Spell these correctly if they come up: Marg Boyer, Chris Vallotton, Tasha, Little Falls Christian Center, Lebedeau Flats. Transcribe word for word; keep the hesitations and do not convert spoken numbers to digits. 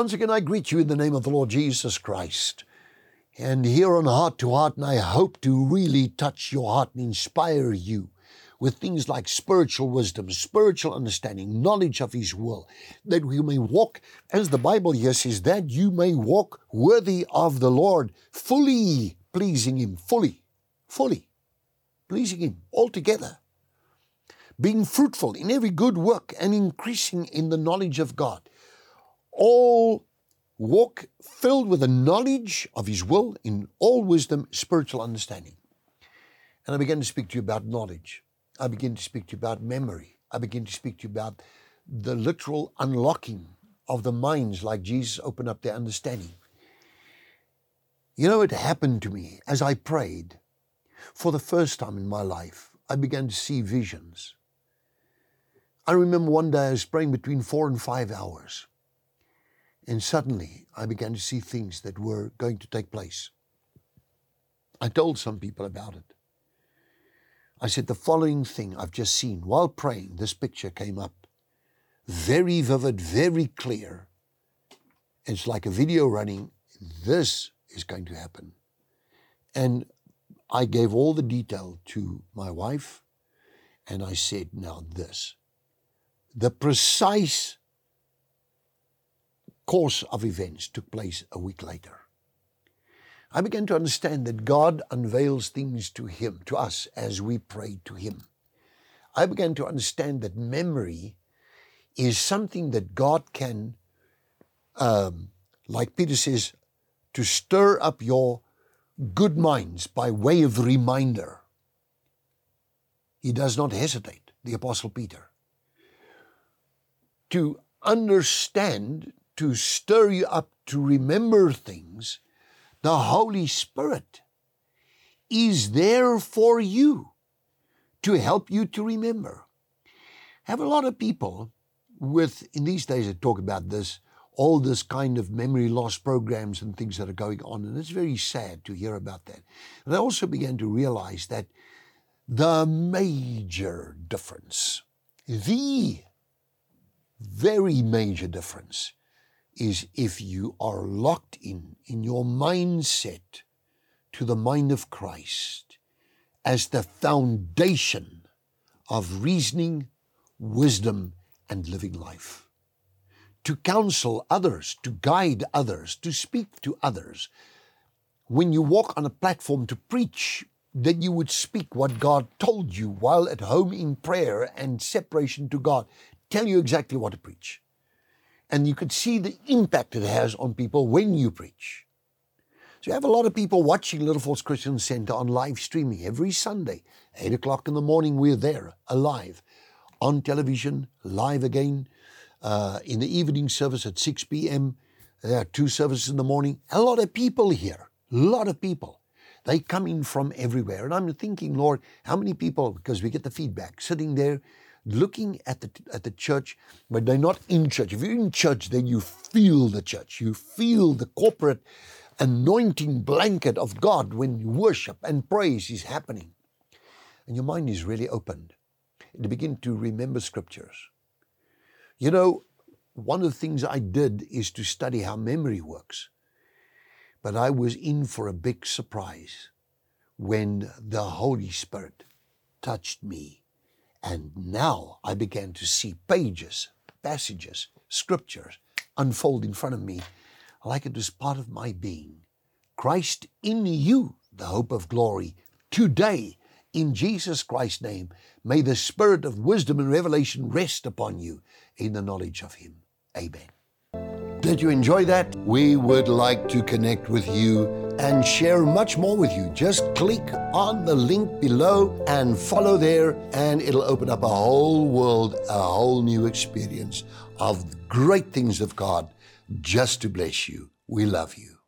Once again, I greet you in the name of the Lord Jesus Christ. And here on Heart to Heart, and I hope to really touch your heart and inspire you with things like spiritual wisdom, spiritual understanding, knowledge of His will, that we may walk, as the Bible here says, that you may walk worthy of the Lord, fully pleasing Him, fully, fully pleasing Him altogether, being fruitful in every good work and increasing in the knowledge of God. All walk filled with the knowledge of His will in all wisdom, spiritual understanding. And I began to speak to you about knowledge. I begin to speak to you about memory. I begin to speak to you about the literal unlocking of the minds, like Jesus opened up their understanding. You know, it happened to me as I prayed. For the first time in my life, I began to see visions. I remember one day I was praying between four and five hours. And suddenly I began to see things that were going to take place. I told some people about it. I said, the following thing I've just seen. While praying, this picture came up. Very vivid, very clear. It's like a video running. This is going to happen. And I gave all the detail to my wife. And I said, now this. The precise course of events took place a week later. I began to understand that God unveils things to Him, to us, as we pray to Him. I began to understand that memory is something that God can, um, like Peter says, to stir up your good minds by way of reminder. He does not hesitate, the Apostle Peter, to understand, to stir you up, to remember things. The Holy Spirit is there for you to help you to remember. I have a lot of people with, in these days I talk about this, all this kind of memory loss programs and things that are going on, and it's very sad to hear about that. And I also began to realize that the major difference, the very major difference, is if you are locked in, in your mindset, to the mind of Christ as the foundation of reasoning, wisdom, and living life. To counsel others, to guide others, to speak to others. When you walk on a platform to preach, then you would speak what God told you while at home in prayer and separation to God. Tell you exactly what to preach. And you could see the impact it has on people when you preach. So you have a lot of people watching Little Falls Christian Center on live streaming every Sunday. Eight o'clock in the morning, we're there, alive. On television, live again. Uh, in the evening service at six p.m. There are two services in the morning. A lot of people here, a lot of people. They come in from everywhere. And I'm thinking, Lord, how many people, because we get the feedback, sitting there, looking at the at the church, but they're not in church. If you're in church, then you feel the church. You feel the corporate anointing blanket of God when worship and praise is happening. And your mind is really opened. You begin to remember scriptures. You know, one of the things I did is to study how memory works. But I was in for a big surprise when the Holy Spirit touched me. And now I began to see pages, passages, scriptures unfold in front of me like it was part of my being. Christ in you, the hope of glory. Today, in Jesus Christ's name, may the spirit of wisdom and revelation rest upon you in the knowledge of Him. Amen. Did you enjoy that? We would like to connect with you and share much more with you. Just click on the link below and follow there, and it'll open up a whole world, a whole new experience of great things of God just to bless you. We love you.